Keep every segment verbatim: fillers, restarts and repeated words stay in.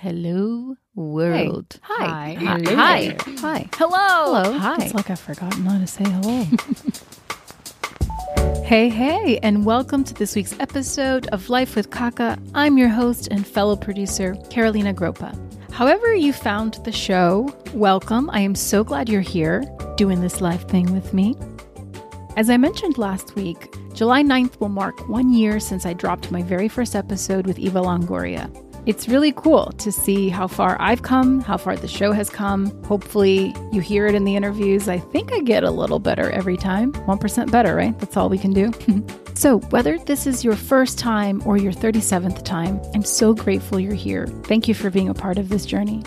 Hello, world. Hi. Hi. Hi. Hi. Hi. Hello. Hello. Hi. It's like I've forgotten how to say hello. Hey, hey, and welcome to this week's episode of Life with Kaka. I'm your host and fellow producer, Carolina Gropa. However you found the show, welcome. I am so glad you're here doing this live thing with me. As I mentioned last week, July ninth will mark one year since I dropped my very first episode with Eva Longoria. It's really cool to see how far I've come, how far the show has come. Hopefully you hear it in the interviews. I think I get a little better every time. one percent better, right? That's all we can do. So whether this is your first time or your thirty-seventh time, I'm so grateful you're here. Thank you for being a part of this journey.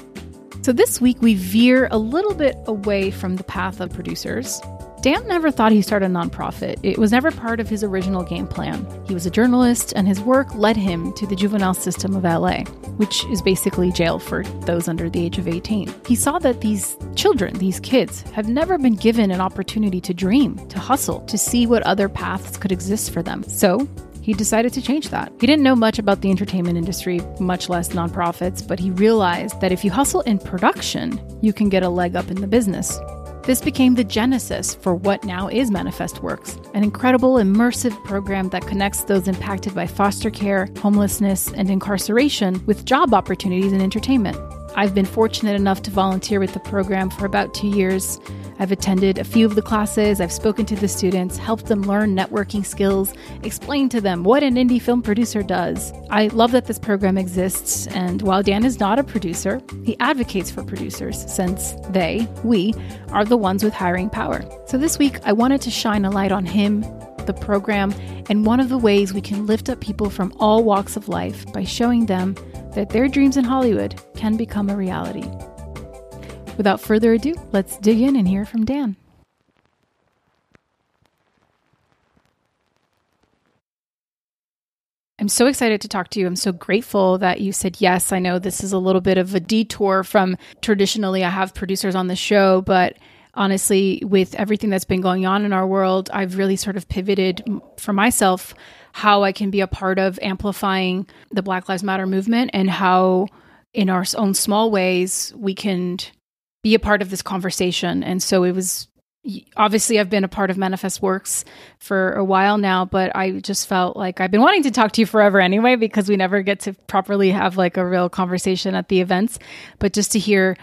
So this week we veer a little bit away from the path of producers. Dan never thought he'd start a nonprofit. It was never part of his original game plan. He was a journalist, and his work led him to the juvenile system of L A, which is basically jail for those under the age of eighteen. He saw that these children, these kids, have never been given an opportunity to dream, to hustle, to see what other paths could exist for them. So he decided to change that. He didn't know much about the entertainment industry, much less nonprofits, but he realized that if you hustle in production, you can get a leg up in the business. This became the genesis for what now is Manifest Works, an incredible immersive program that connects those impacted by foster care, homelessness, and incarceration with job opportunities and entertainment. I've been fortunate enough to volunteer with the program for about two years. I've attended a few of the classes, I've spoken to the students, helped them learn networking skills, explained to them what an indie film producer does. I love that this program exists, and while Dan is not a producer, he advocates for producers since they, we, are the ones with hiring power. So this week, I wanted to shine a light on him, the program, and one of the ways we can lift up people from all walks of life by showing them that their dreams in Hollywood can become a reality. Without further ado, let's dig in and hear from Dan. I'm so excited to talk to you. I'm so grateful that you said yes. I know this is a little bit of a detour from traditionally I have producers on the show, but honestly, with everything that's been going on in our world, I've really sort of pivoted for myself how I can be a part of amplifying the Black Lives Matter movement and how in our own small ways we can be a part of this conversation. And so it was, obviously I've been a part of Manifest Works for a while now, but I just felt like I've been wanting to talk to you forever anyway, because we never get to properly have like a real conversation at the events, but just to hear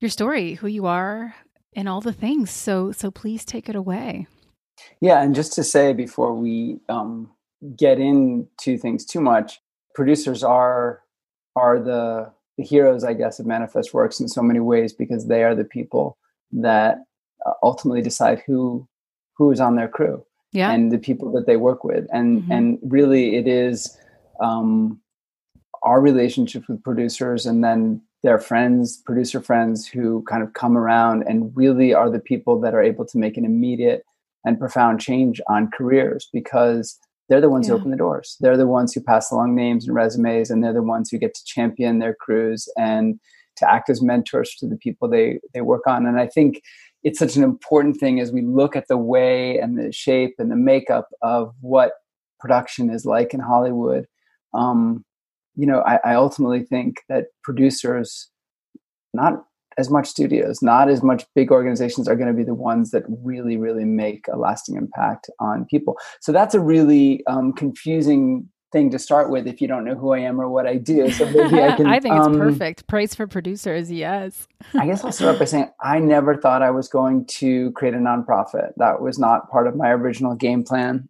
your story, who you are, and all the things. So, so please take it away. Yeah. And just to say before we um, get into things too much, producers are, are the, the heroes, I guess, of Manifest Works in so many ways, because they are the people that uh, ultimately decide who, who is on their crew yeah. and the people that they work with. And, mm-hmm. and really it is um, our relationship with producers and then their friends, producer friends who kind of come around and really are the people that are able to make an immediate and profound change on careers, because they're the ones yeah. who open the doors. They're the ones who pass along names and resumes, and they're the ones who get to champion their crews and to act as mentors to the people they, they work on. And I think it's such an important thing as we look at the way and the shape and the makeup of what production is like in Hollywood. Um, you know, I, I ultimately think that producers, not as much studios, not as much big organizations, are going to be the ones that really, really make a lasting impact on people. So that's a really um, confusing thing to start with if you don't know who I am or what I do. So maybe I can. I think it's um, perfect. Praise for producers. Yes. I guess I'll start by saying I never thought I was going to create a nonprofit. That was not part of my original game plan.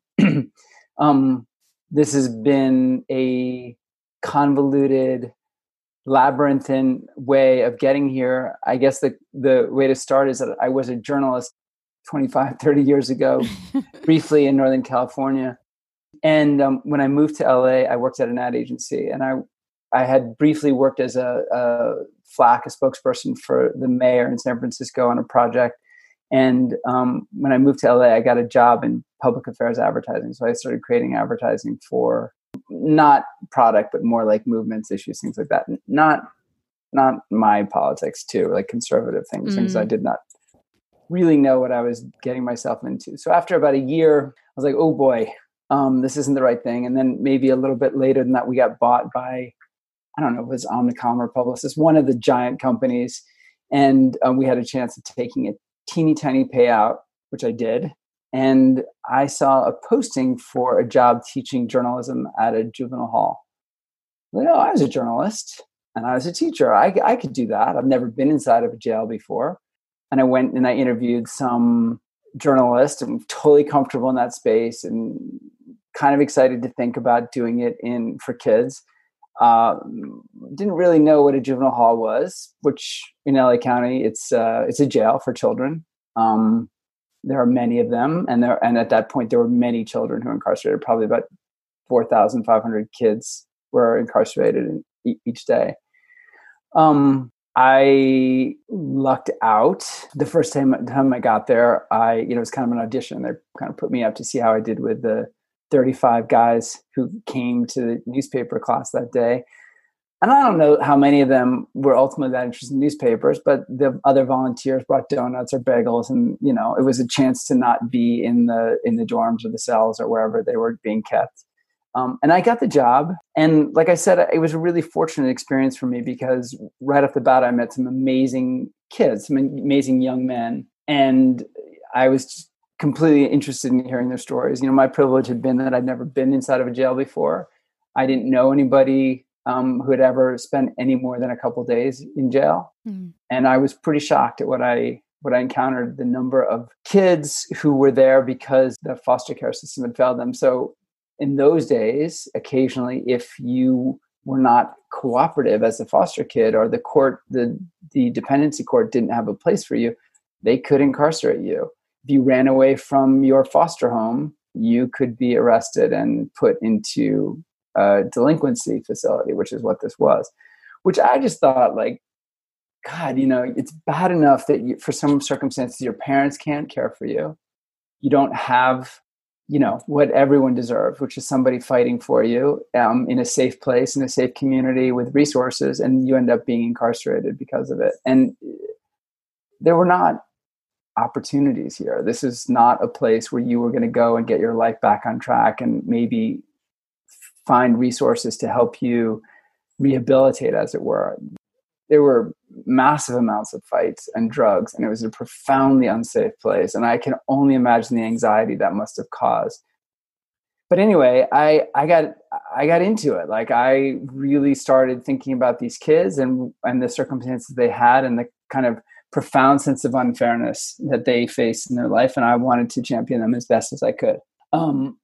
um, this has been a convoluted, labyrinthine way of getting here. I guess the, the way to start is that I was a journalist twenty-five, thirty years ago, briefly in Northern California. And um, when I moved to L A, I worked at an ad agency, and I I had briefly worked as a, a F L A C, a spokesperson for the mayor in San Francisco on a project. And um, when I moved to L A, I got a job in public affairs advertising. So I started creating advertising for not product, but more like movements, issues, things like that. Not, not my politics too, like conservative things, mm. things I did not really know what I was getting myself into. So after about a year, I was like, oh boy, um, this isn't the right thing. And then maybe a little bit later than that, we got bought by I don't know if it was Omnicom or Publicis, one of the giant companies. And uh, we had a chance of taking a teeny tiny payout, which I did. And I saw a posting for a job teaching journalism at a juvenile hall. You know, I was a journalist and I was a teacher. I, I could do that. I've never been inside of a jail before. And I went and I interviewed some journalist, and I'm totally comfortable in that space and kind of excited to think about doing it in for kids. Um, didn't really know what a juvenile hall was, which in L A County, it's uh, it's a jail for children. Um, there are many of them, and there and at that point there were many children who were incarcerated. Probably about four thousand five hundred kids were incarcerated in e- each day. Um, I lucked out. The first time, time I got there, I you know it was kind of an audition. They kind of put me up to see how I did with the thirty-five guys who came to the newspaper class that day. And I don't know how many of them were ultimately that interested in newspapers, but the other volunteers brought donuts or bagels. And, you know, it was a chance to not be in the, in the dorms or the cells or wherever they were being kept. Um, and I got the job. And like I said, it was a really fortunate experience for me because right off the bat, I met some amazing kids, some amazing young men. And I was just completely interested in hearing their stories. You know, my privilege had been that I'd never been inside of a jail before. I didn't know anybody um, who had ever spent any more than a couple of days in jail. Mm. And I was pretty shocked at what I what I encountered, the number of kids who were there because the foster care system had failed them. So in those days, occasionally, if you were not cooperative as a foster kid or the court, the the dependency court didn't have a place for you, they could incarcerate you. If you ran away from your foster home, you could be arrested and put into a delinquency facility, which is what this was, which I just thought, like, God, you know, it's bad enough that you, for some circumstances, your parents can't care for you. You don't have, you know, what everyone deserves, which is somebody fighting for you um, in a safe place, in a safe community with resources, and you end up being incarcerated because of it. And there were not opportunities here. This is not a place where you were going to go and get your life back on track and maybe find resources to help you rehabilitate, as it were. There were massive amounts of fights and drugs, and it was a profoundly unsafe place. And I can only imagine the anxiety that must have caused. But anyway, I, I got I got into it. Like, I really started thinking about these kids and and the circumstances they had and the kind of profound sense of unfairness that they face in their life. And I wanted to champion them as best as I could. Um,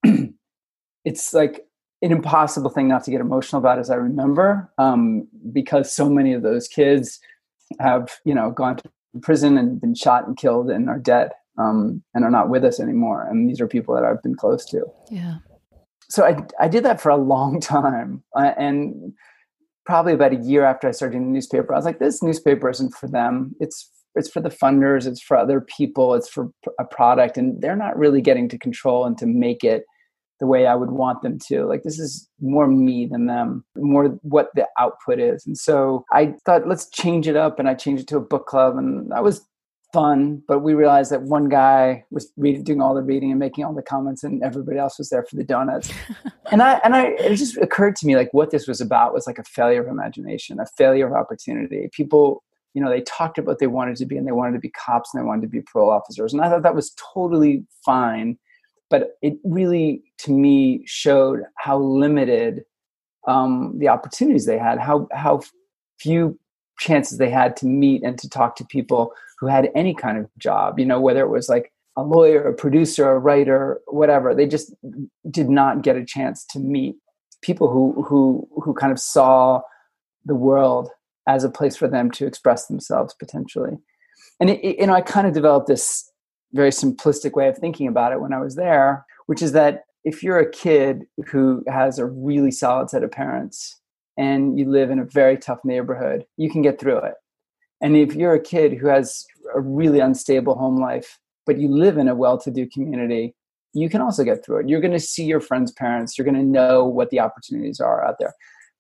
it's like an impossible thing not to get emotional about, as I remember, um, because so many of those kids have, you know, gone to prison and been shot and killed and are dead um, and are not with us anymore. And these are people that I've been close to. Yeah. So I, I did that for a long time. Uh, and probably about a year after I started in the newspaper, I was like, this newspaper isn't for them. It's It's for the funders. It's for other people. It's for a product. And they're not really getting to control and to make it the way I would want them to. Like, this is more me than them, more what the output is. And so I thought, let's change it up. And I changed it to a book club. And that was fun. But we realized that one guy was reading, doing all the reading and making all the comments, and everybody else was there for the donuts. and I and I it just occurred to me, like, what this was about was like a failure of imagination, a failure of opportunity. People, you know, they talked about what they wanted to be, and they wanted to be cops, and they wanted to be parole officers. And I thought that was totally fine. But it really, to me, showed how limited um, the opportunities they had, how how few chances they had to meet and to talk to people who had any kind of job, you know, whether it was like a lawyer, a producer, a writer, whatever. They just did not get a chance to meet people who who who kind of saw the world as a place for them to express themselves potentially. And, it, it, you know, I kind of developed this very simplistic way of thinking about it when I was there, which is that if you're a kid who has a really solid set of parents and you live in a very tough neighborhood, you can get through it. And if you're a kid who has a really unstable home life, but you live in a well-to-do community, you can also get through it. You're going to see your friends' parents. You're going to know what the opportunities are out there.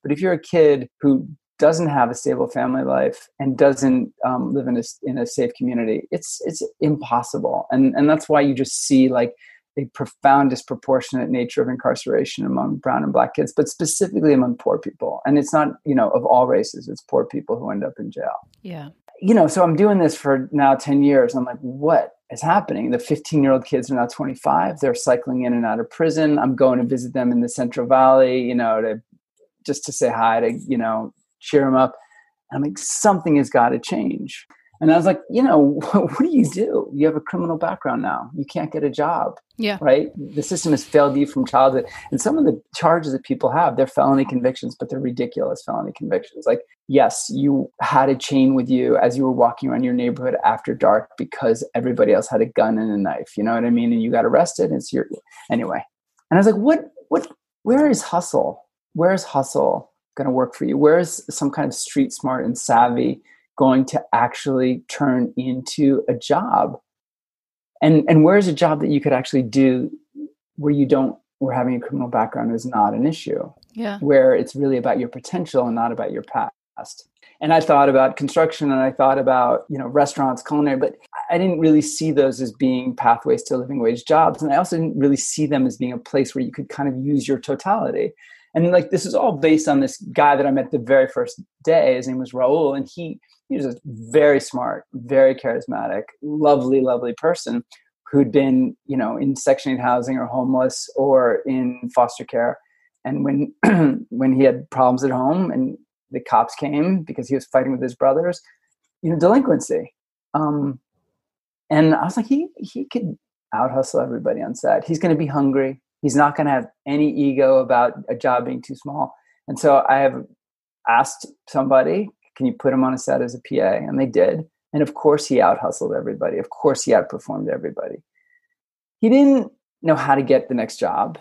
But if you're a kid who doesn't have a stable family life and doesn't um, live in a, in a safe community, it's it's impossible. And and that's why you just see, like, a profound disproportionate nature of incarceration among brown and black kids, but specifically among poor people. And it's not, you know, of all races, it's poor people who end up in jail. Yeah. You know, so I'm doing this for now ten years. I'm like, what is happening? The fifteen year old kids are now twenty-five. They're cycling in and out of prison. I'm going to visit them in the Central Valley, you know, to just to say hi, to, you know, cheer them up. And I'm like, something has got to change. And I was like, you know, what, what do you do? You have a criminal background now. You can't get a job. Yeah. Right. The system has failed you from childhood. And some of the charges that people have, they're felony convictions, but they're ridiculous felony convictions. Like, yes, you had a chain with you as you were walking around your neighborhood after dark because everybody else had a gun and a knife. You know what I mean? And you got arrested. It's your anyway. And I was like, what, what, where is hustle? Where is hustle going to work for you? Where is some kind of street smart and savvy going to actually turn into a job? And and where's a job that you could actually do where you don't, where having a criminal background is not an issue? Yeah. Where it's really about your potential and not about your past. And I thought about construction and I thought about, you know, restaurants, culinary, but I didn't really see those as being pathways to living wage jobs. And I also didn't really see them as being a place where you could kind of use your totality. And like, this is all based on this guy that I met the very first day. His name was Raul. And he, he was a very smart, very charismatic, lovely, lovely person who'd been, you know, in Section eight housing or homeless or in foster care. And when when he had problems at home and the cops came because he was fighting with his brothers, you know, delinquency. Um, and I was like, he he could out hustle everybody on set. He's going to be hungry. He's not going to have any ego about a job being too small. And so I have asked somebody, can you put him on a set as a P A? And they did. And of course he out-hustled everybody. Of course he outperformed everybody. He didn't know how to get the next job.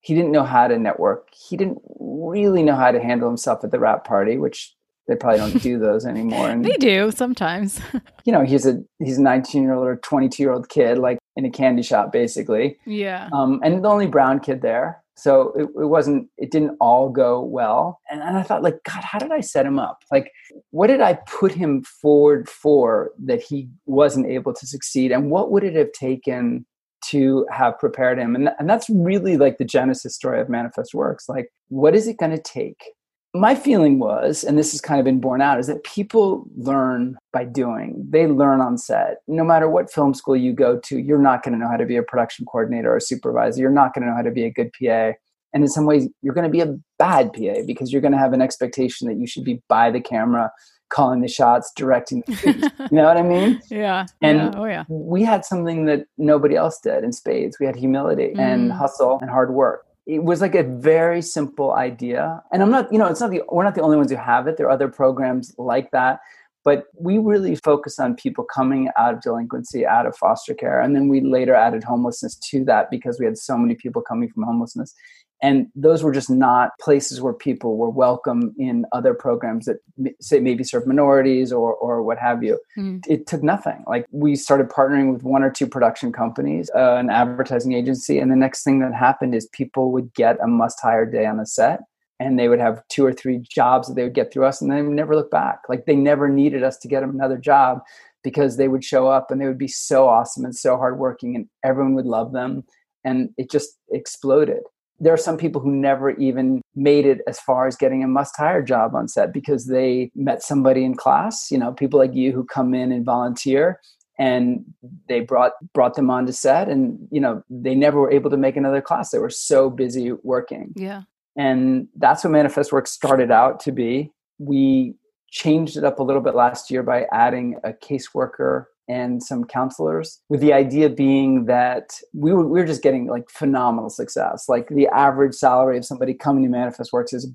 He didn't know how to network. He didn't really know how to handle himself at the rap party, which they probably don't do those anymore. And, they do sometimes. You know, he's a he's a nineteen-year-old or twenty-two-year-old kid, like in a candy shop, basically. Yeah. Um, and the only brown kid there. So it, it wasn't, it didn't all go well. And, and I thought, like, God, how did I set him up? Like, what did I put him forward for that he wasn't able to succeed? And what would it have taken to have prepared him? And, th- and that's really like the genesis story of Manifest Works. Like, what is it going to take? My feeling was, and this has kind of been borne out, is that people learn by doing. They learn on set. No matter what film school you go to, you're not going to know how to be a production coordinator or a supervisor. You're not going to know how to be a good P A. And in some ways, you're going to be a bad P A because you're going to have an expectation that you should be by the camera, calling the shots, directing the things. You know what I mean? Yeah. And yeah. Oh, yeah. We had something that nobody else did in spades. We had humility mm. and hustle and hard work. It was like a very simple idea. And I'm not, you know, it's not the, we're not the only ones who have it. There are other programs like that, but we really focus on people coming out of delinquency, out of foster care. And then we later added homelessness to that because we had so many people coming from homelessness. And those were just not places where people were welcome in other programs that say maybe serve minorities or or what have you. Mm. It took nothing. Like, we started partnering with one or two production companies, uh, an advertising agency. And the next thing that happened is people would get a must-hire day on a set and they would have two or three jobs that they would get through us and they would never look back. Like, they never needed us to get them another job because they would show up and they would be so awesome and so hardworking and everyone would love them. And it just exploded. There are some people who never even made it as far as getting a must-hire job on set because they met somebody in class, you know, people like you who come in and volunteer and they brought brought them onto set and, you know, they never were able to make another class. They were so busy working. Yeah. And that's what Manifest Works started out to be. We changed it up a little bit last year by adding a caseworker and some counselors, with the idea being that we were we were just getting like phenomenal success. Like, the average salary of somebody coming to Manifest Works is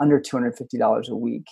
under two hundred fifty dollars a week.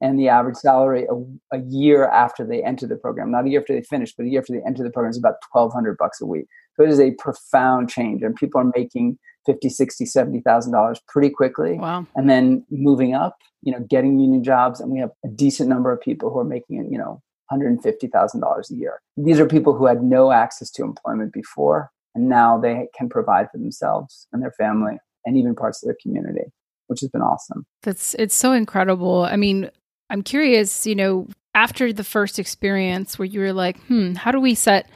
And the average salary a, a year after they enter the program, not a year after they finish, but a year after they enter the program, is about twelve hundred bucks a week. So it is a profound change. And people are making fifty, sixty, seventy thousand dollars pretty quickly. Wow. And then moving up, you know, getting union jobs. And we have a decent number of people who are making it, you know, one hundred fifty thousand dollars a year. These are people who had no access to employment before, and now they can provide for themselves and their family and even parts of their community, which has been awesome. That's, it's so incredible. I mean, I'm curious, you know, after the first experience where you were like, hmm, how do we set,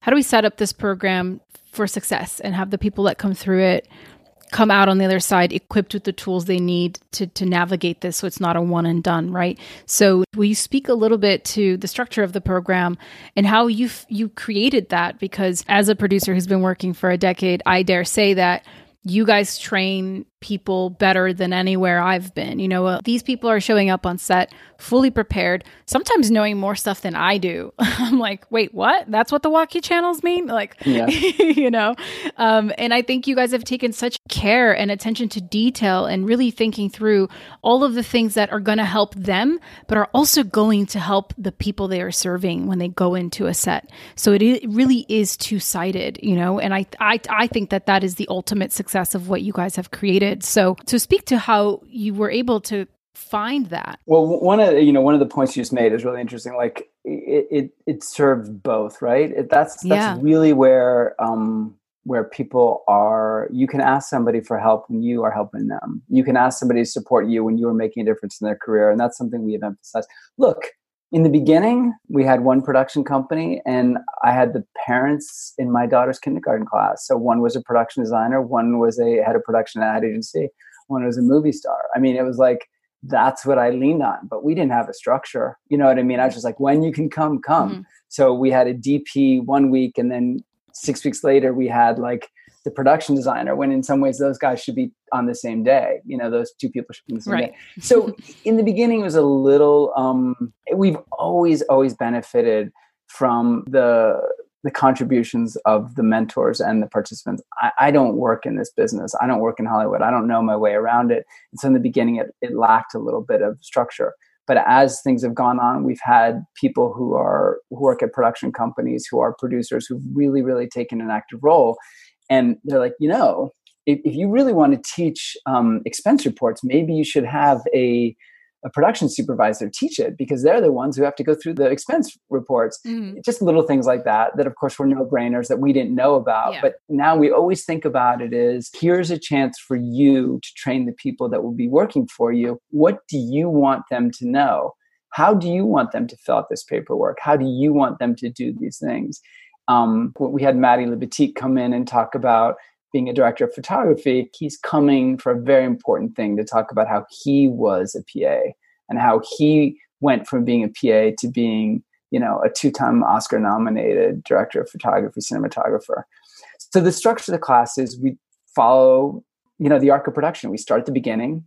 how do we set up this program for success and have the people that come through it come out on the other side equipped with the tools they need to to navigate this, so it's not a one and done, right? So will you speak a little bit to the structure of the program and how you you created that? Because as a producer who's been working for a decade, I dare say that you guys train people better than anywhere I've been. You know, uh, these people are showing up on set fully prepared, sometimes knowing more stuff than I do. I'm like, wait, what? That's what the walkie channels mean? Like, yeah. you know, um, and I think you guys have taken such care and attention to detail and really thinking through all of the things that are going to help them, but are also going to help the people they are serving when they go into a set. So it, it really is two-sided, you know, and I, I, I think that that is the ultimate success of what you guys have created. So to speak to how you were able to find that. Well, one of you know one of the points you just made is really interesting. Like it it, it serves both, right? It, that's that's yeah. really where um, where people are. You can ask somebody for help when you are helping them. You can ask somebody to support you when you are making a difference in their career, and that's something we have emphasized. Look, in the beginning, we had one production company and I had the parents in my daughter's kindergarten class. So one was a production designer, one was a head of production ad agency, one was a movie star. I mean, it was like, that's what I leaned on, but we didn't have a structure. You know what I mean? I was just like, when you can come, come. Mm-hmm. So we had a D P one week and then six weeks later we had like the production designer, when in some ways those guys should be on the same day, you know, those two people should be on the same right. day. So in the beginning it was a little, um, we've always, always benefited from the, the contributions of the mentors and the participants. I, I don't work in this business. I don't work in Hollywood. I don't know my way around it. And so in the beginning it, it lacked a little bit of structure. But as things have gone on, we've had people who are, who work at production companies, who are producers, who've really, really taken an active role. And they're like, you know, if, if you really want to teach um, expense reports, maybe you should have a, a production supervisor teach it because they're the ones who have to go through the expense reports. Mm. Just little things like that, that of course were no-brainers that we didn't know about. Yeah. But now we always think about it as, here's a chance for you to train the people that will be working for you. What do you want them to know? How do you want them to fill out this paperwork? How do you want them to do these things? Um, we had Matty Libatique come in and talk about being a director of photography. He's coming for a very important thing to talk about how he was a P A and how he went from being a P A to being, you know, a two-time Oscar nominated director of photography, cinematographer. So the structure of the class is we follow, you know, the arc of production. We start at the beginning,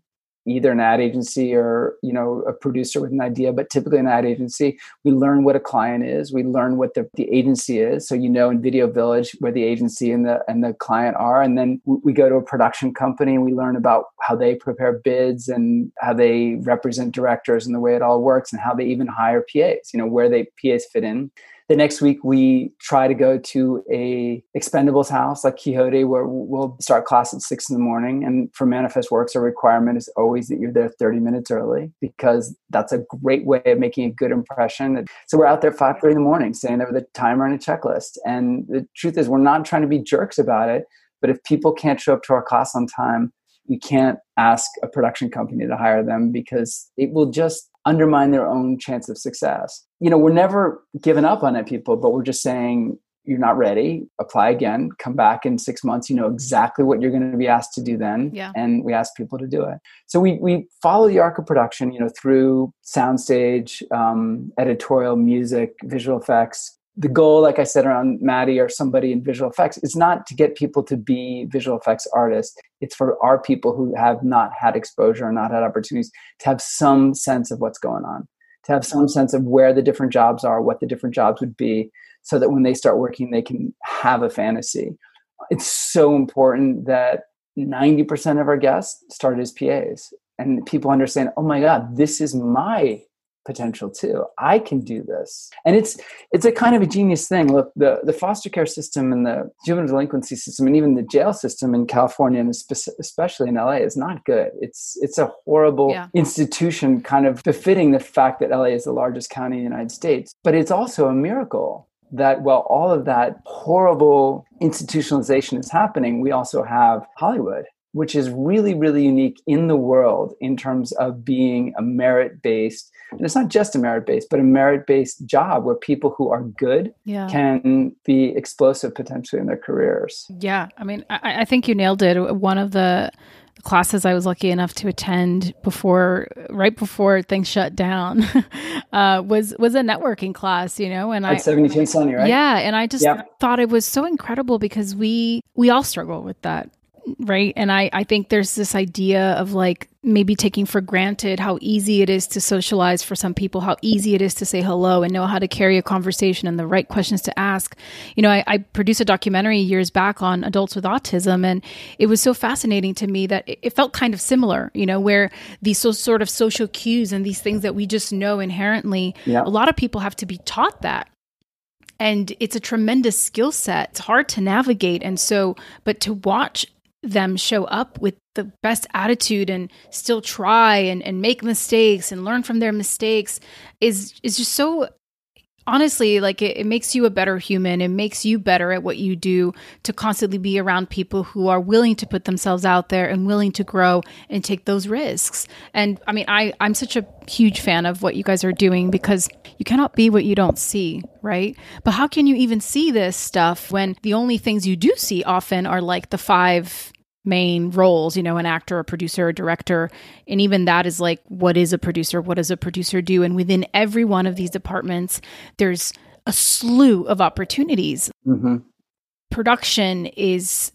either an ad agency or, you know, a producer with an idea, but typically an ad agency. We learn what a client is. We learn what the, the agency is. So, you know, in Video Village where the agency and the and the client are, and then we go to a production company and we learn about how they prepare bids and how they represent directors and the way it all works and how they even hire P As, you know, where they P As fit in. The next week, we try to go to a Expendables house like Quixote, where we'll start class at six in the morning. And for Manifest Works, our requirement is always that you're there thirty minutes early, because that's a great way of making a good impression. So we're out there at five thirty in the morning, saying over the timer and a checklist. And the truth is, we're not trying to be jerks about it, but if people can't show up to our class on time, you can't ask a production company to hire them, because it will just undermine their own chance of success. You know, we're never giving up on it, people, but we're just saying, you're not ready, apply again, come back in six months, you know exactly what you're going to be asked to do then. Yeah. And we ask people to do it. So we we follow the arc of production, you know, through soundstage, um, editorial, music, visual effects. The goal, like I said, around Matty or somebody in visual effects, is not to get people to be visual effects artists. It's for our people who have not had exposure or not had opportunities to have some sense of what's going on, to have some sense of where the different jobs are, what the different jobs would be, so that when they start working, they can have a fantasy. It's so important that ninety percent of our guests started as P As, and people understand, oh my God, this is my potential too. I can do this. And it's it's a kind of a genius thing. Look, the, the foster care system and the juvenile delinquency system and even the jail system in California, and especially in L A, is not good. It's it's a horrible yeah. institution, kind of befitting the fact that L A is the largest county in the United States. But it's also a miracle that while all of that horrible institutionalization is happening, we also have Hollywood, which is really, really unique in the world in terms of being a merit-based And it's not just a merit-based, but a merit-based job where people who are good yeah. can be explosive potentially in their careers. Yeah. I mean, I, I think you nailed it. One of the classes I was lucky enough to attend before, right before things shut down, uh, was, was a networking class, you know, and At I, seventy-two and Sunny, right? Yeah. And I just yep. thought it was so incredible because we, we all struggle with that. Right. And I, I think there's this idea of like maybe taking for granted how easy it is to socialize for some people, how easy it is to say hello and know how to carry a conversation and the right questions to ask. You know, I, I produced a documentary years back on adults with autism, and it was so fascinating to me that it, it felt kind of similar, you know, where these so, sort of social cues and these things that we just know inherently, yeah. a lot of people have to be taught that. And it's a tremendous skill set. It's hard to navigate. And so, but to watch them show up with the best attitude and still try and, and make mistakes and learn from their mistakes is is just so, honestly, like it, it makes you a better human. It makes you better at what you do to constantly be around people who are willing to put themselves out there and willing to grow and take those risks. And I mean, I, I'm such a huge fan of what you guys are doing because you cannot be what you don't see, right? But how can you even see this stuff when the only things you do see often are like the five main roles, you know, an actor, a producer, a director. And even that is like, what is a producer? What does a producer do? And within every one of these departments, there's a slew of opportunities. Mm-hmm. Production is,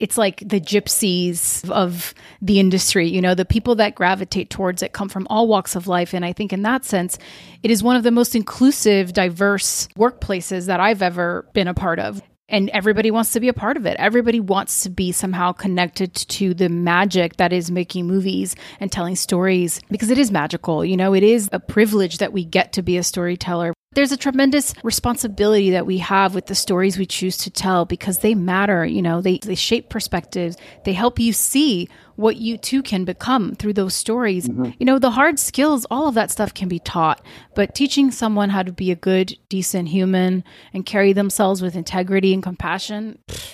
it's like the gypsies of the industry, you know, the people that gravitate towards it come from all walks of life. And I think in that sense, it is one of the most inclusive, diverse workplaces that I've ever been a part of. And everybody wants to be a part of it. Everybody wants to be somehow connected to the magic that is making movies and telling stories because it is magical. You know, it is a privilege that we get to be a storyteller. There's a tremendous responsibility that we have with the stories we choose to tell because they matter. You know, they, they shape perspectives. They help you see what you too can become through those stories. Mm-hmm. You know, the hard skills, all of that stuff can be taught, but teaching someone how to be a good, decent human and carry themselves with integrity and compassion, pfft,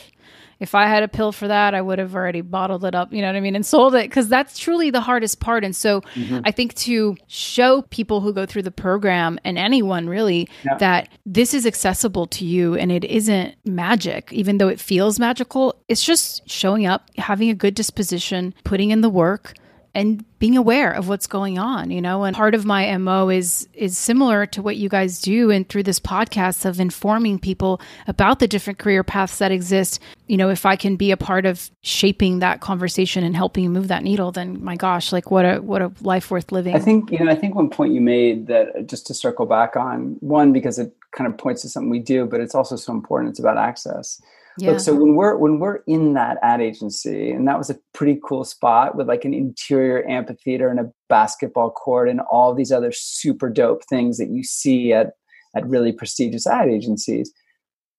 if I had a pill for that, I would have already bottled it up, you know what I mean, and sold it, because that's truly the hardest part. And so mm-hmm. I think to show people who go through the program and anyone really yeah. that this is accessible to you and it isn't magic, even though it feels magical, it's just showing up, having a good disposition, putting in the work, and being aware of what's going on, you know, and part of my M O is is similar to what you guys do and through this podcast of informing people about the different career paths that exist. You know, if I can be a part of shaping that conversation and helping move that needle, then my gosh, like what a what a life worth living. I think, you know, I think one point you made that just to circle back on, one, because it kind of points to something we do, but it's also so important. It's about access. Yeah. Look, so when we're when we're in that ad agency, and that was a pretty cool spot with like an interior amphitheater and a basketball court and all these other super dope things that you see at at really prestigious ad agencies.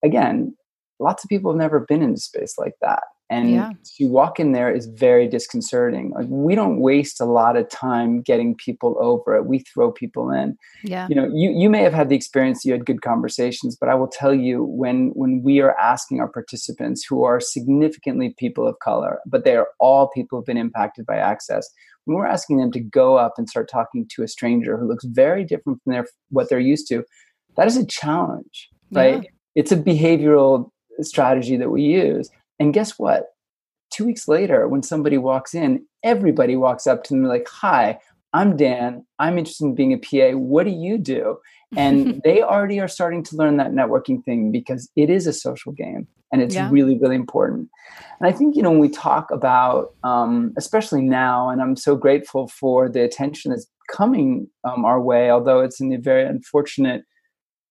Again, lots of people have never been in a space like that. And yeah. to walk in there is very disconcerting. Like, we don't waste a lot of time getting people over it. We throw people in. Yeah. You know, you, you may have had the experience, you had good conversations, but I will tell you when, when we are asking our participants who are significantly people of color, but they are all people who've been impacted by access, when we're asking them to go up and start talking to a stranger who looks very different from their what they're used to, that is a challenge, right? Yeah. It's a behavioral strategy that we use. And guess what? Two weeks later, when somebody walks in, everybody walks up to them like, hi, I'm Dan. I'm interested in being a P A. What do you do? And they already are starting to learn that networking thing because it is a social game and it's yeah. really, really important. And I think, you know, when we talk about, um, especially now, and I'm so grateful for the attention that's coming um, our way, although it's in the very unfortunate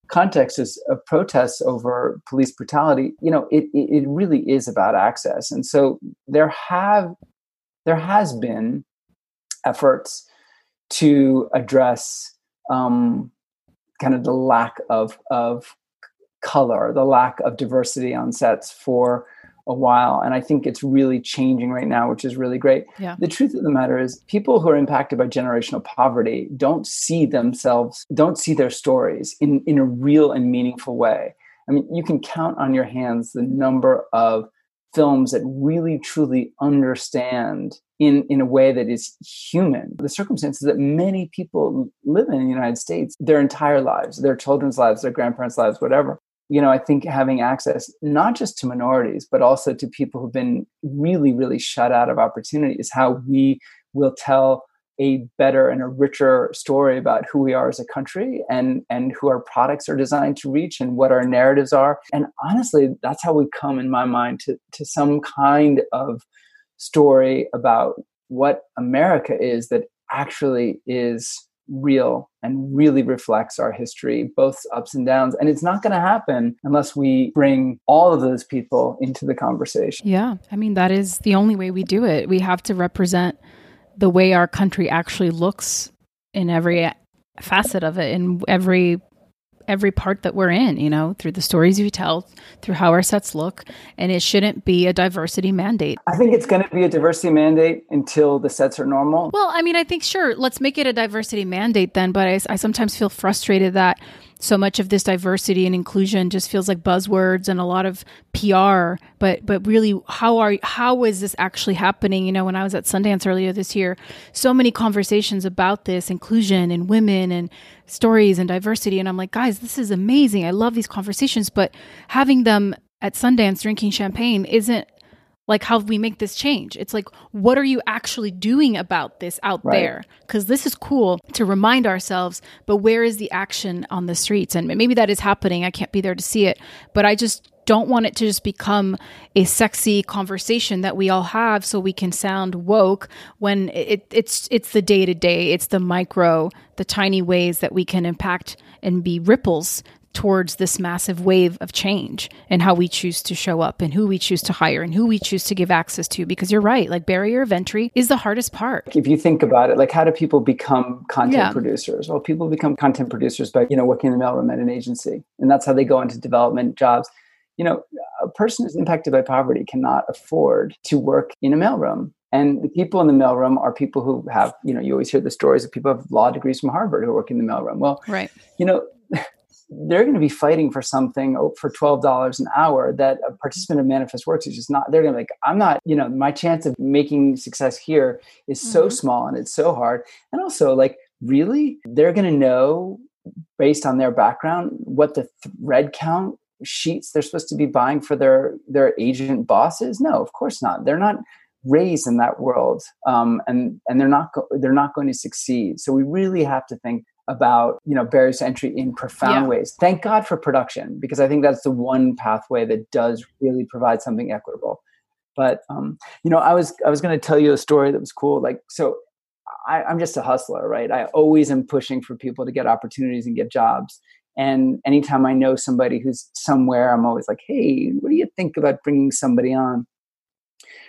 context is of protests over police brutality, you know, it, it it really is about access. And so there have there has been efforts to address um, kind of the lack of of color, the lack of diversity on sets for a while. And I think it's really changing right now, which is really great. Yeah. The truth of the matter is people who are impacted by generational poverty don't see themselves, don't see their stories in, in a real and meaningful way. I mean, you can count on your hands the number of films that really, truly understand in, in a way that is human the circumstances that many people live in in the United States, their entire lives, their children's lives, their grandparents' lives, whatever. You know, I think having access, not just to minorities, but also to people who've been really, really shut out of opportunity is how we will tell a better and a richer story about who we are as a country and, and who our products are designed to reach and what our narratives are. And honestly, that's how we come, in my mind, to, to some kind of story about what America is that actually is real and really reflects our history, both ups and downs. And it's not going to happen unless we bring all of those people into the conversation. Yeah. I mean, that is the only way we do it. We have to represent the way our country actually looks in every facet of it, in every every part that we're in, you know, through the stories we tell, through how our sets look. And it shouldn't be a diversity mandate. I think it's going to be a diversity mandate until the sets are normal. Well, I mean, I think, sure, let's make it a diversity mandate then. But I, I sometimes feel frustrated that so much of this diversity and inclusion just feels like buzzwords and a lot of P R. But but really, how are how is this actually happening? You know, when I was at Sundance earlier this year, so many conversations about this inclusion and women and stories and diversity. And I'm like, guys, this is amazing. I love these conversations. But having them at Sundance drinking champagne isn't like how we make this change. It's like, what are you actually doing about this out right. there? Because this is cool to remind ourselves, but where is the action on the streets? And maybe that is happening. I can't be there to see it, but I just don't want it to just become a sexy conversation that we all have so we can sound woke when it, it's it's the day-to-day, it's the micro, the tiny ways that we can impact and be ripples towards this massive wave of change and how we choose to show up and who we choose to hire and who we choose to give access to. Because you're right, like barrier of entry is the hardest part. If you think about it, like how do people become content yeah. producers? Well, people become content producers by, you know, working in the mailroom at an agency. And that's how they go into development jobs. You know, a person who's impacted by poverty cannot afford to work in a mailroom. And the people in the mailroom are people who have, you know, you always hear the stories of people who have law degrees from Harvard who work in the mailroom. Well, right. you know, they're going to be fighting for something for twelve dollars an hour that a participant of Manifest Works is just not, they're going to be like, I'm not, you know, my chance of making success here is mm-hmm. so small and it's so hard. And also like, really, they're going to know based on their background, what the thread count sheets they're supposed to be buying for their, their agent bosses. No, of course not. They're not raised in that world. Um, and, and they're not, go- they're not going to succeed. So we really have to think about, you know, barriers to entry in profound yeah. ways. Thank God for production, because I think that's the one pathway that does really provide something equitable. But, um, you know, I was, I was going to tell you a story that was cool. Like, so I, I'm just a hustler, right? I always am pushing for people to get opportunities and get jobs. And anytime I know somebody who's somewhere, I'm always like, hey, what do you think about bringing somebody on?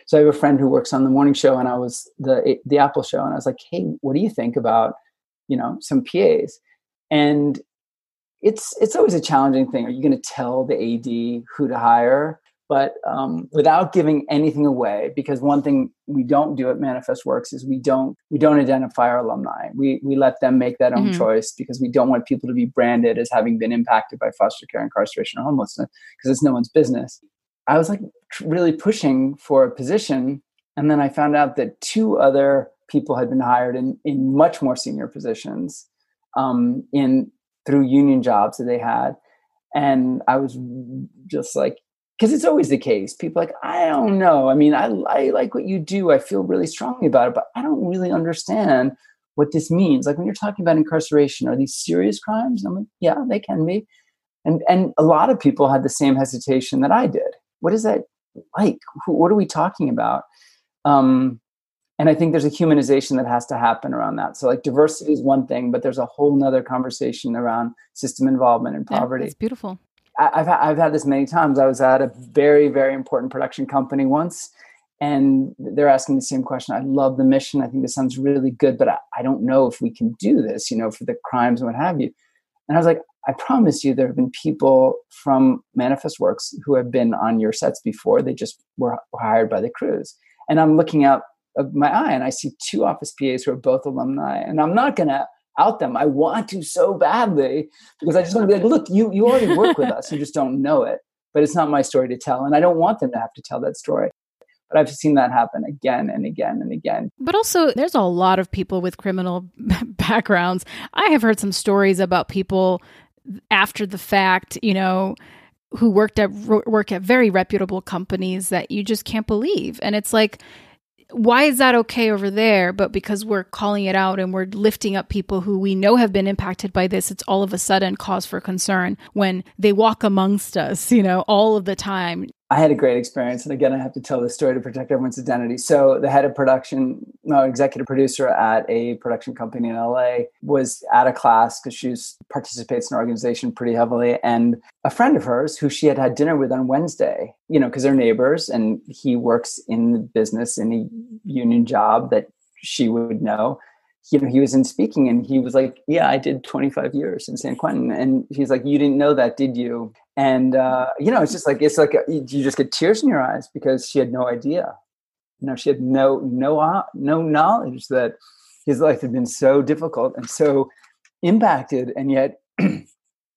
So I have a friend who works on The Morning Show, and I was the, the Apple show. And I was like, hey, what do you think about, you know, some P As? And it's, it's always a challenging thing. Are you going to tell the A D who to hire? But um, without giving anything away, because one thing we don't do at Manifest Works is we don't, we don't identify our alumni. We, we let them make that own mm-hmm. choice, because we don't want people to be branded as having been impacted by foster care, incarceration, or homelessness, because it's no one's business. I was like really pushing for a position. And then I found out that two other people had been hired in, in much more senior positions um, in through union jobs that they had. And I was just like, because it's always the case. People are like, I don't know. I mean, I, I like what you do. I feel really strongly about it, but I don't really understand what this means. Like when you're talking about incarceration, are these serious crimes? And I'm like, yeah, they can be. And, and a lot of people had the same hesitation that I did. What is that like? Who, what are we talking about? Um, And I think there's a humanization that has to happen around that. So like diversity is one thing, but there's a whole nother conversation around system involvement and poverty. Yeah, that's beautiful. I, I've, I've had this many times. I was at a very, very important production company once, and they're asking the same question. I love the mission. I think this sounds really good, but I, I don't know if we can do this, you know, for the crimes and what have you. And I was like, I promise you there have been people from Manifest Works who have been on your sets before. They just were hired by the crews. And I'm looking out of my eye, and I see two office P As who are both alumni, and I'm not gonna out them. I want to so badly, because I just want to be like, look, you you already work with us, you just don't know it. but it's not my story to tell. And I don't want them to have to tell that story. But I've seen that happen again and again and again. But also, there's a lot of people with criminal backgrounds. I have heard some stories about people after the fact, you know, who worked at work at very reputable companies that you just can't believe. And it's like, why is that okay over there? But because we're calling it out and we're lifting up people who we know have been impacted by this, it's all of a sudden cause for concern when they walk amongst us, you know, all of the time. I had a great experience. And again, I have to tell this story to protect everyone's identity. So the head of production, no, executive producer at a production company in L A was at a class because she participates in our organization pretty heavily. And a friend of hers who she had had dinner with on Wednesday, you know, because they're neighbors and he works in the business in a union job that she would know. You know, he was in speaking and he was like, yeah, I did twenty-five years in San Quentin. And he's like, you didn't know that, did you? And, uh, you know, it's just like, it's like, a, you just get tears in your eyes because she had no idea. You know, she had no, no, no knowledge that his life had been so difficult and so impacted. And yet, you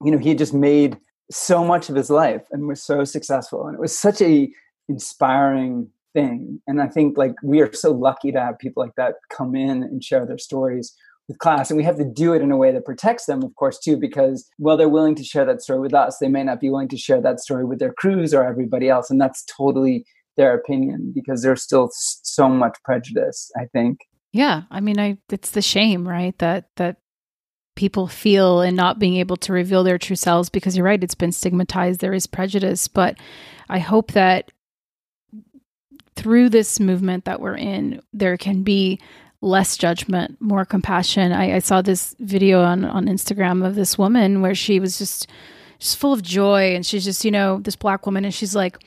know, he had just made so much of his life and was so successful. And it was such a inspiring thing. And I think like we are so lucky to have people like that come in and share their stories with class. And we have to do it in a way that protects them, of course, too, because while they're willing to share that story with us, they may not be willing to share that story with their crews or everybody else. And that's totally their opinion because there's still so much prejudice, I think. Yeah. I mean, I it's the shame, right? That that people feel in not being able to reveal their true selves because you're right, it's been stigmatized. There is prejudice. But I hope that through this movement that we're in, there can be less judgment, more compassion. I, I saw this video on, on Instagram of this woman where she was just, just full of joy. And she's just, you know, this Black woman. And she's like,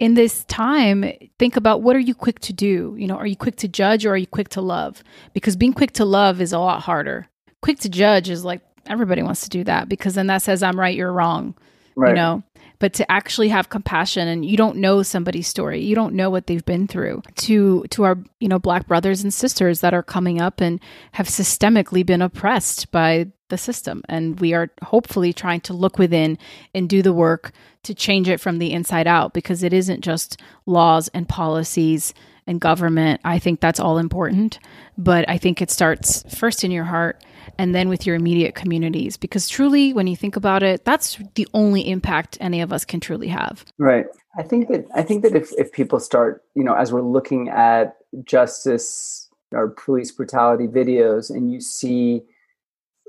in this time, think about what are you quick to do? You know, are you quick to judge or are you quick to love? Because being quick to love is a lot harder. Quick to judge is like, everybody wants to do that because then that says, I'm right, you're wrong. Right. You know, but to actually have compassion, and you don't know somebody's story, you don't know what they've been through. To to our, you know, Black brothers and sisters that are coming up and have systemically been oppressed by the system, and we are hopefully trying to look within and do the work to change it from the inside out, because it isn't just laws and policies and government. I think that's all important, but I think it starts first in your heart. And then with your immediate communities, because truly, when you think about it, that's the only impact any of us can truly have. Right. I think that I think that if, if people start, you know, as we're looking at justice or police brutality videos and you see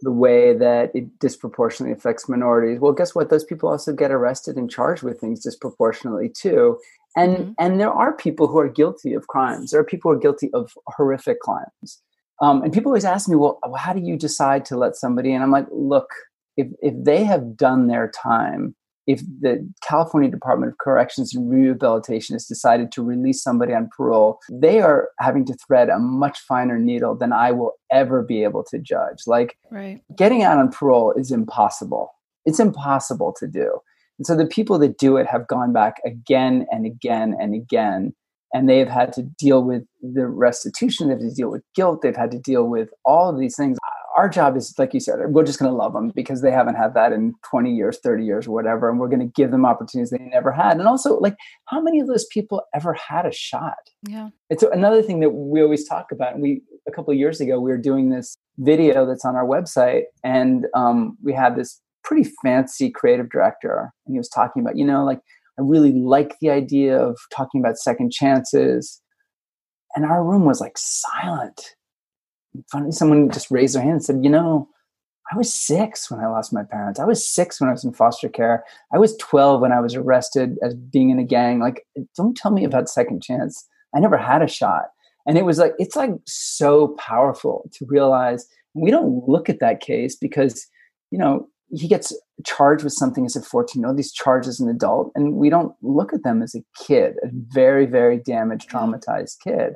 the way that it disproportionately affects minorities, well, guess what? Those people also get arrested and charged with things disproportionately, too. And mm-hmm. and there are people who are guilty of crimes. There are people who are guilty of horrific crimes. Um, and people always ask me, well, how do you decide to let somebody in? I'm like, look, if if they have done their time, if the California Department of Corrections and Rehabilitation has decided to release somebody on parole, they are having to thread a much finer needle than I will ever be able to judge. Like, right. Getting out on parole is impossible. It's impossible to do. And so the people that do it have gone back again and again and again. And they've had to deal with the restitution, they've had to deal with guilt, they've had to deal with all of these things. Our job is, like you said, we're just going to love them because they haven't had that in twenty years, thirty years, or whatever. And we're going to give them opportunities they never had. And also, like, how many of those people ever had a shot? Yeah. It's another thing that we always talk about. And we, a couple of years ago, we were doing this video that's on our website. And um, we had this pretty fancy creative director. And he was talking about, you know, like, I really like the idea of talking about second chances. And our room was like silent. And finally, someone just raised their hand and said, you know, I was six when I lost my parents. I was six when I was in foster care. I was twelve when I was arrested as being in a gang. Like, don't tell me about second chance. I never had a shot. And it was like, it's like so powerful to realize we don't look at that case because, you know, he gets charged with something as a fourteen-year-old. These charges an adult, and we don't look at them as a kid, a very, very damaged, traumatized kid.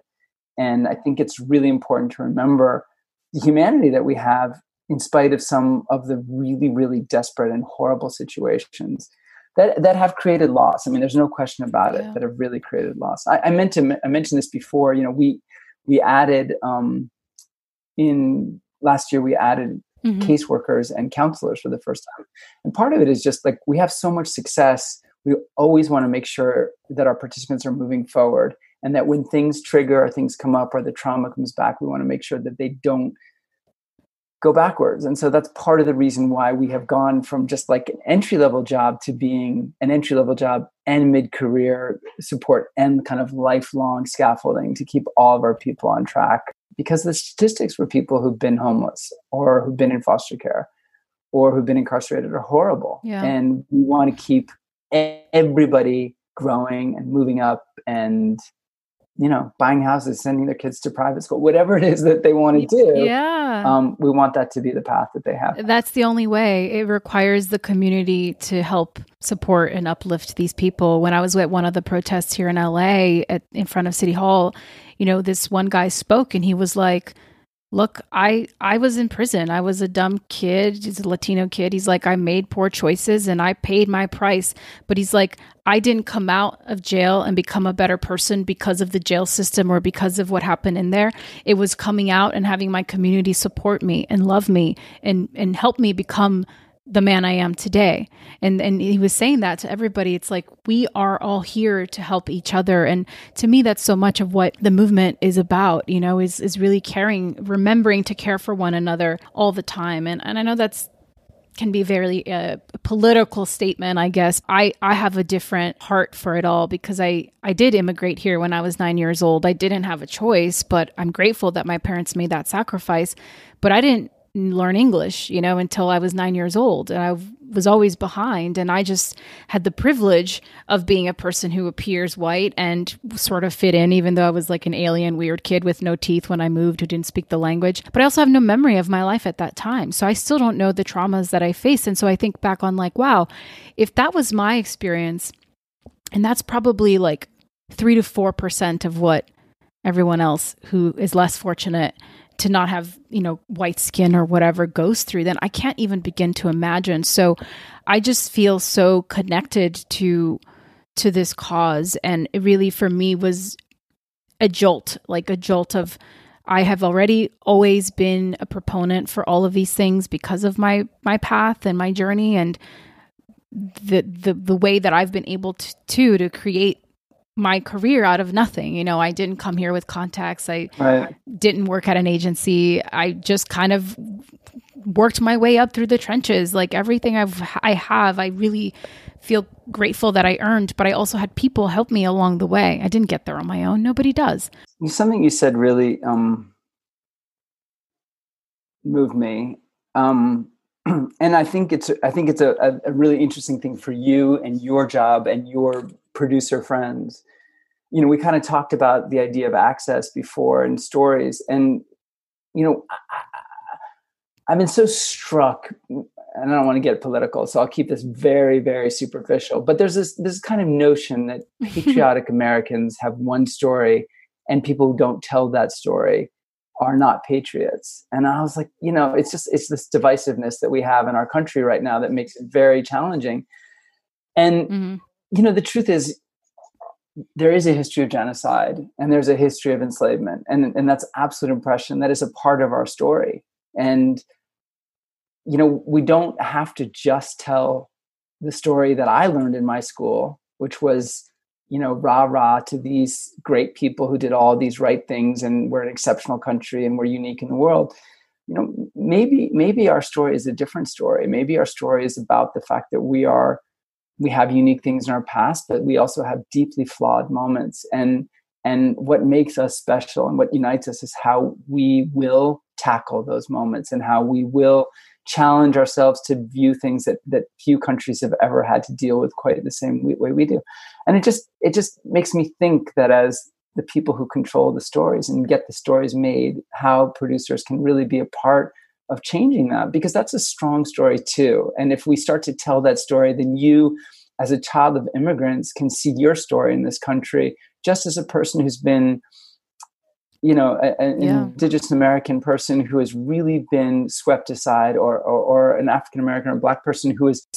And I think it's really important to remember the humanity that we have in spite of some of the really, really desperate and horrible situations that that have created loss. I mean, there's no question about it, yeah. That have really created loss. I, I meant to I mentioned this before. You know, we we added um, in last year we added. Mm-hmm. Caseworkers and counselors for the first time. And part of it is just like, we have so much success we always want to make sure that our participants are moving forward, and that when things trigger or things come up or the trauma comes back, we want to make sure that they don't go backwards. And so that's part of the reason why we have gone from just like an entry-level job to being an entry-level job and mid-career support and kind of lifelong scaffolding to keep all of our people on track. Because the statistics for people who've been homeless or who've been in foster care or who've been incarcerated are horrible. Yeah. And we want to keep everybody growing and moving up and, you know, buying houses, sending their kids to private school, whatever it is that they want to do. Yeah. Um, we want that to be the path that they have. That's the only way. It requires the community to help support and uplift these people. When I was at one of the protests here in L A at, in front of City Hall, you know, this one guy spoke and he was like, look, I, I was in prison. I was a dumb kid. He's a Latino kid. He's like, I made poor choices and I paid my price. But he's like, I didn't come out of jail and become a better person because of the jail system or because of what happened in there. It was coming out and having my community support me and love me and, and help me become the man I am today. And and he was saying that to everybody. It's like, we are all here to help each other. And to me, that's so much of what the movement is about, you know, is is really caring, remembering to care for one another all the time. And and I know that's can be very uh, political statement, I guess. I, I have a different heart for it all because I, I did immigrate here when I was nine years old. I didn't have a choice, but I'm grateful that my parents made that sacrifice. But I didn't learn English, you know, until I was nine years old. And I was always behind. And I just had the privilege of being a person who appears white and sort of fit in, even though I was like an alien weird kid with no teeth when I moved who didn't speak the language. But I also have no memory of my life at that time. So I still don't know the traumas that I faced. And so I think back on like, wow, if that was my experience, and that's probably like three to four percent of what everyone else who is less fortunate to not have, you know, white skin or whatever goes through, then I can't even begin to imagine. So I just feel so connected to, to this cause. And it really, for me, was a jolt, like a jolt of, I have already always been a proponent for all of these things because of my, my path and my journey and the, the, the way that I've been able to, to, to create my career out of nothing. You know, I didn't come here with contacts. I right. didn't work at an agency. I just kind of worked my way up through the trenches. Like everything I've, I have, I really feel grateful that I earned, but I also had people help me along the way. I didn't get there on my own. Nobody does. Something you said really um, moved me. Um, and I think it's, I think it's a, a really interesting thing for you and your job and your producer friends. You know, we kind of talked about the idea of access before and stories. And, you know, I, I've been so struck, and I don't want to get political, so I'll keep this very, very superficial, but there's this, this kind of notion that patriotic Americans have one story and people who don't tell that story are not patriots. And I was like, you know, it's just, it's this divisiveness that we have in our country right now that makes it very challenging. And, mm-hmm. you know, the truth is there is a history of genocide and there's a history of enslavement, and, and that's absolute oppression. That is a part of our story. And, you know, we don't have to just tell the story that I learned in my school, which was, you know, rah, rah to these great people who did all these right things and we're an exceptional country and we're unique in the world. You know, maybe, maybe our story is a different story. Maybe our story is about the fact that we are, we have unique things in our past, but we also have deeply flawed moments. And, and what makes us special and what unites us is how we will tackle those moments and how we will challenge ourselves to view things that, that few countries have ever had to deal with quite the same way we do. And it just, it just makes me think that as the people who control the stories and get the stories made, how producers can really be a part of changing that, because that's a strong story too. And if we start to tell that story, then you as a child of immigrants can see your story in this country, just as a person who's been, you know, a, an yeah. indigenous American person who has really been swept aside, or, or, or an African-American or Black person who has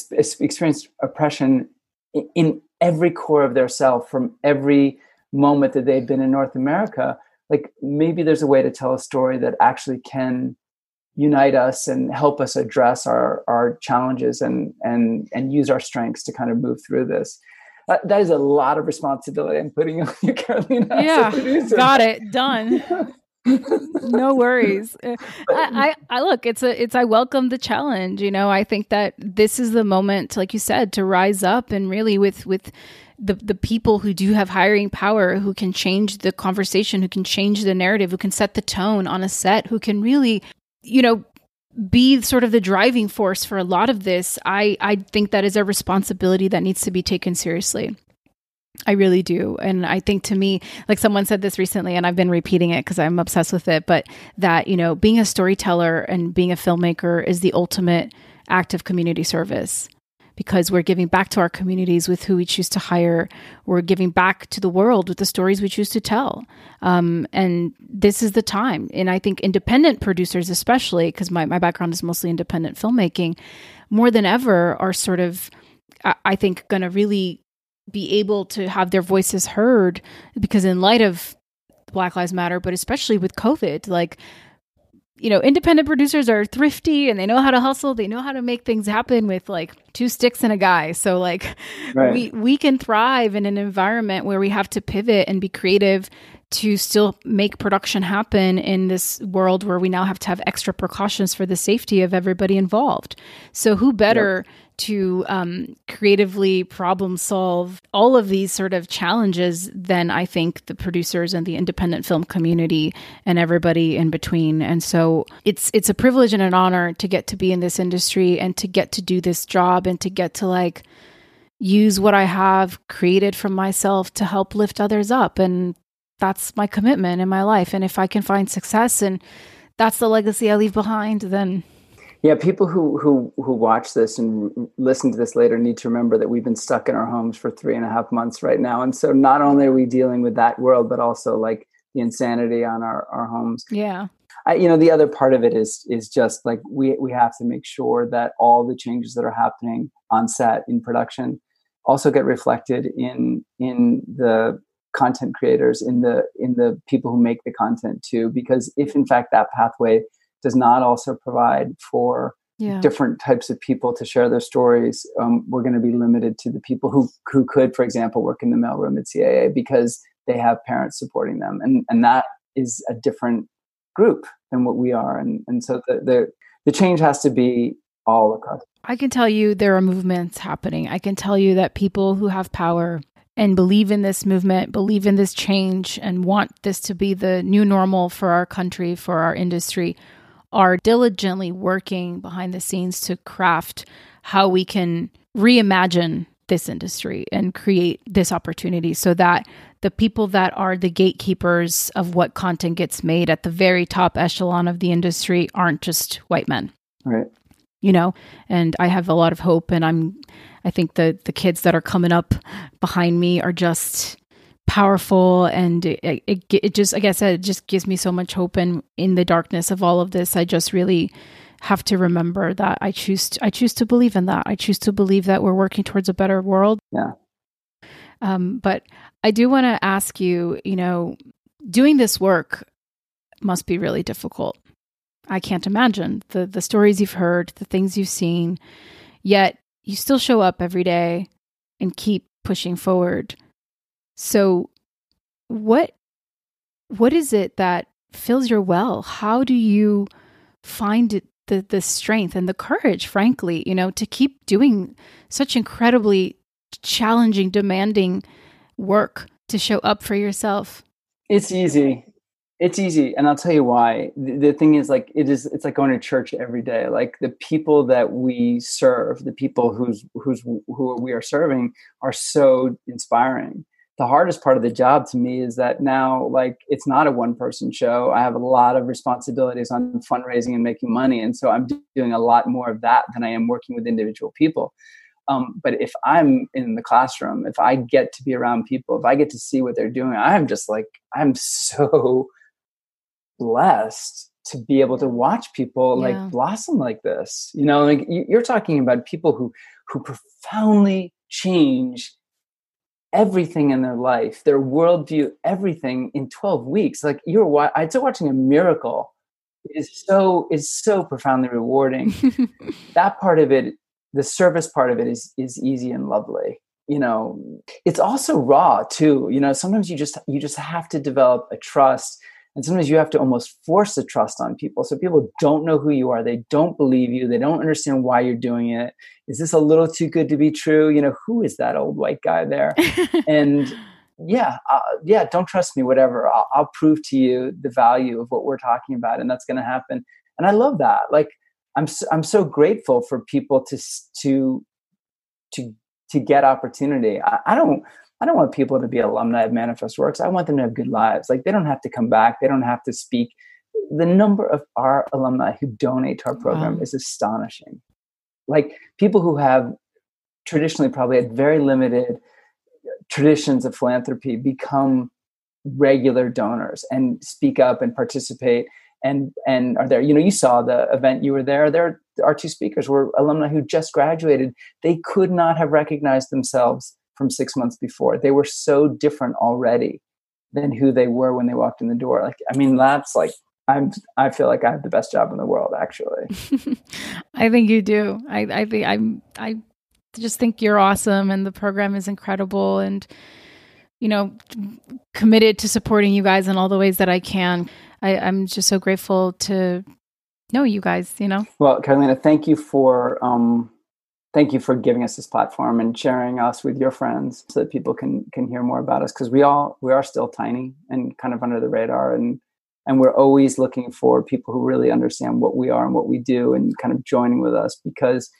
experienced oppression in every core of their self from every moment that they've been in North America. Like maybe there's a way to tell a story that actually can unite us and help us address our, our challenges and, and, and use our strengths to kind of move through this. Uh, that is a lot of responsibility I'm putting on you, Carolina. Yeah, got it. Done. No worries. I, I, I look, it's a, it's, I welcome the challenge. You know, I think that this is the moment, like you said, to rise up and really with, with the, the people who do have hiring power, who can change the conversation, who can change the narrative, who can set the tone on a set, who can really, you know, be sort of the driving force for a lot of this. I, I think that is a responsibility that needs to be taken seriously. I really do. And I think to me, like someone said this recently, and I've been repeating it because I'm obsessed with it, but that, you know, being a storyteller and being a filmmaker is the ultimate act of community service, because we're giving back to our communities with who we choose to hire. We're giving back to the world with the stories we choose to tell. Um, and this is the time. And I think independent producers, especially, because my, my background is mostly independent filmmaking, more than ever are sort of, I, I think, going to really be able to have their voices heard, because in light of Black Lives Matter, but especially with COVID, like, you know, independent producers are thrifty and they know how to hustle. They know how to make things happen with like two sticks and a guy. So like right. we, we can thrive in an environment where we have to pivot and be creative to still make production happen in this world where we now have to have extra precautions for the safety of everybody involved. So who better yep. to um, creatively problem solve all of these sort of challenges than I think the producers and the independent film community and everybody in between. And so it's it's a privilege and an honor to get to be in this industry and to get to do this job and to get to like use what I have created from myself to help lift others up. And that's my commitment in my life. And if I can find success and that's the legacy I leave behind, then... Yeah, people who who who watch this and r- listen to this later need to remember that we've been stuck in our homes for three and a half months right now. And so not only are we dealing with that world, but also like the insanity on our, our homes. Yeah. I, you know, the other part of it is is just like we, we have to make sure that all the changes that are happening on set in production also get reflected in in the content creators, in the in the people who make the content too, because if in fact that pathway does not also provide for yeah. different types of people to share their stories, um, we're going to be limited to the people who who could, for example, work in the mailroom at C A A because they have parents supporting them, and and that is a different group than what we are, and and so the the, the change has to be all across. I can tell you there are movements happening. I can tell you that people who have power and believe in this movement, believe in this change, and want this to be the new normal for our country, for our industry, are diligently working behind the scenes to craft how we can reimagine this industry and create this opportunity so that the people that are the gatekeepers of what content gets made at the very top echelon of the industry aren't just white men. Right. You know, and I have a lot of hope, and I'm, I think the, the kids that are coming up behind me are just powerful, and it, it, it just, like I said, it just gives me so much hope. And in the darkness of all of this, I just really have to remember that I choose, to, I choose to believe in that. I choose to believe that we're working towards a better world. Yeah. Um, but I do want to ask you, you know, doing this work must be really difficult. I can't imagine the the stories you've heard, the things you've seen, yet you still show up every day and keep pushing forward. So what what is it that fills your well? How do you find it, the, the strength and the courage, frankly, you know, to keep doing such incredibly challenging, demanding work, to show up for yourself? It's easy. It's easy. And I'll tell you why. The, the thing is, like, it is, it's like going to church every day. Like the people that we serve, the people who's, who's, who we are serving are so inspiring. The hardest part of the job to me is that now, like, it's not a one person show. I have a lot of responsibilities on fundraising and making money. And so I'm doing a lot more of that than I am working with individual people. Um, but if I'm in the classroom, if I get to be around people, if I get to see what they're doing, I'm just like, I'm so blessed to be able to watch people yeah. like blossom like this. You know, like you're talking about people who, who profoundly change everything in their life, their worldview, everything in twelve weeks. Like you're, wa- I'd say watching a miracle it is so it's so profoundly rewarding. That part of it, the service part of it, is is easy and lovely. You know, it's also raw too. You know, sometimes you just you just have to develop a trust, and sometimes you have to almost force a trust on people. So people don't know who you are. They don't believe you. They don't understand why you're doing it. Is this a little too good to be true? You know, who is that old white guy there? And yeah, uh, yeah, don't trust me, whatever. I'll, I'll prove to you the value of what we're talking about. And that's going to happen. And I love that. Like, I'm so, I'm so grateful for people to, to, to, to get opportunity. I, I don't, I don't want people to be alumni of Manifest Works. I want them to have good lives. Like, they don't have to come back. They don't have to speak. The number of our alumni who donate to our program wow. is astonishing. Like, people who have traditionally probably had very limited traditions of philanthropy become regular donors and speak up and participate and, and are there. You know, you saw the event, you were there. There, our two speakers were alumni who just graduated. They could not have recognized themselves from six months before. They were so different already than who they were when they walked in the door. Like, I mean, that's like, I'm, I feel like I have the best job in the world, actually. I think you do. I, I think I'm, I just think you're awesome, and the program is incredible, and, you know, committed to supporting you guys in all the ways that I can. I, I'm just so grateful to know you guys, you know? Well, Carolina, thank you for, um, Thank you for giving us this platform and sharing us with your friends so that people can can hear more about us, because we all we are still tiny and kind of under the radar, and and we're always looking for people who really understand what we are and what we do and kind of joining with us, because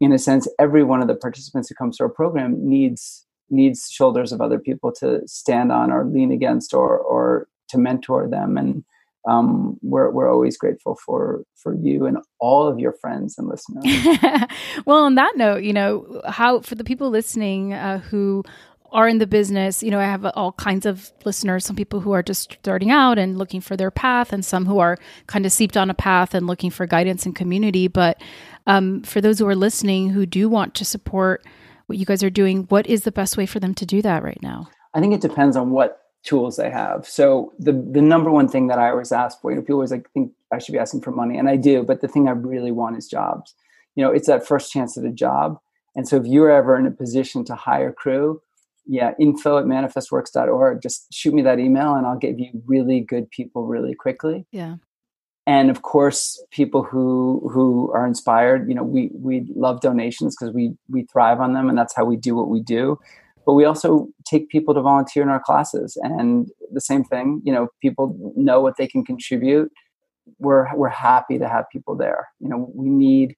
in a sense, every one of the participants who comes to our program needs needs shoulders of other people to stand on or lean against or or to mentor them. And Um, we're we're always grateful for for you and all of your friends and listeners. Well, on that note, you know, how for the people listening uh, who are in the business, you know, I have all kinds of listeners. Some people who are just starting out and looking for their path, and some who are kind of seeped on a path and looking for guidance and community. But um, for those who are listening who do want to support what you guys are doing, what is the best way for them to do that right now? I think it depends on what tools they have. So the the number one thing that I always ask for, you know, people always like think I should be asking for money, and I do, but the thing I really want is jobs. You know, it's that first chance at a job. And so if you're ever in a position to hire crew, yeah, info at manifest works dot org, just shoot me that email and I'll give you really good people really quickly. Yeah. And of course, people who who are inspired, you know, we we love donations because we we thrive on them, and that's how we do what we do. But we also take people to volunteer in our classes, and the same thing, you know, people know what they can contribute. We're, we're happy to have people there. You know, we need,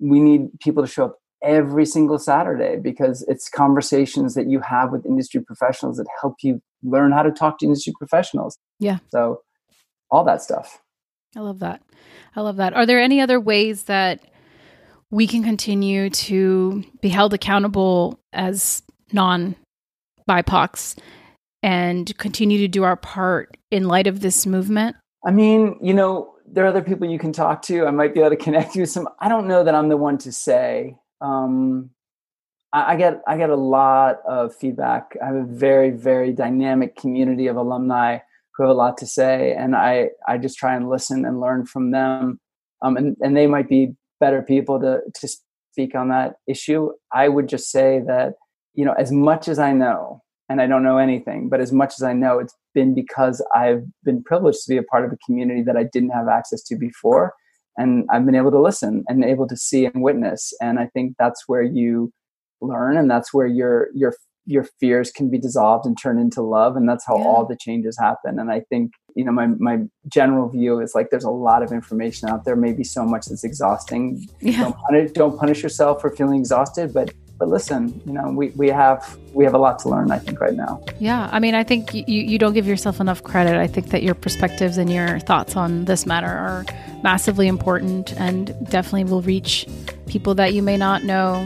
we need people to show up every single Saturday, because it's conversations that you have with industry professionals that help you learn how to talk to industry professionals. Yeah. So all that stuff. I love that. I love that. Are there any other ways that we can continue to be held accountable as non-B I P O Cs and continue to do our part in light of this movement? I mean, you know, there are other people you can talk to. I might be able to connect you with some. I don't know that I'm the one to say. Um, I, I get I get a lot of feedback. I have a very, very dynamic community of alumni who have a lot to say, and I, I just try and listen and learn from them. Um, and, and they might be better people to, to speak on that issue. I would just say that, you know, as much as I know, and I don't know anything, but as much as I know, it's been because I've been privileged to be a part of a community that I didn't have access to before. And I've been able to listen and able to see and witness. And I think that's where you learn, and that's where your your your fears can be dissolved and turned into love. And that's how yeah. all the changes happen. And I think, you know, my my general view is like, there's a lot of information out there, maybe so much that's exhausting. Yeah. Don't punish, don't punish yourself for feeling exhausted, but But listen, you know, we, we have we have a lot to learn, I think, right now. Yeah. I mean, I think you, you don't give yourself enough credit. I think that your perspectives and your thoughts on this matter are massively important, and definitely will reach people that you may not know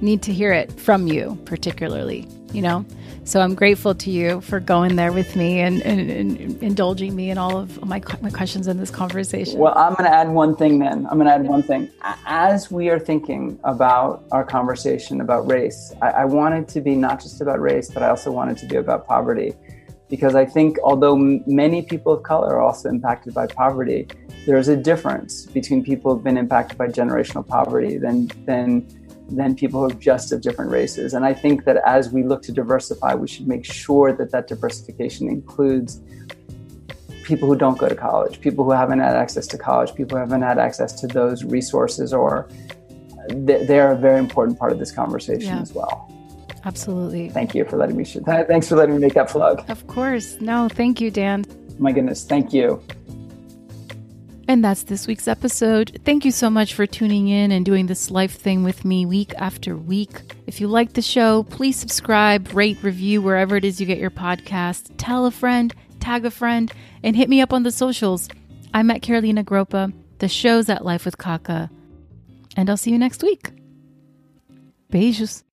need to hear it from you, particularly, you know. So I'm grateful to you for going there with me and, and, and indulging me in all of my, my questions in this conversation. Well, I'm going to add one thing then. I'm going to add one thing. As we are thinking about our conversation about race, I, I want it to be not just about race, but I also want it to be about poverty. Because I think although m- many people of color are also impacted by poverty, there's a difference between people who have been impacted by generational poverty than than than people who are just of different races. And I think that as we look to diversify, we should make sure that that diversification includes people who don't go to college, people who haven't had access to college, people who haven't had access to those resources, or th- they're a very important part of this conversation yeah. as well. Absolutely. Thank you for letting me. Sh- thanks for letting me make that plug. Of course. No, thank you, Dan. My goodness. Thank you. And that's this week's episode. Thank you so much for tuning in and doing this life thing with me week after week. If you like the show, please subscribe, rate, review, wherever it is you get your podcast. Tell a friend, tag a friend, and hit me up on the socials. I'm at Carolina Gropa. The show's at Life with Kaka. And I'll see you next week. Beijos.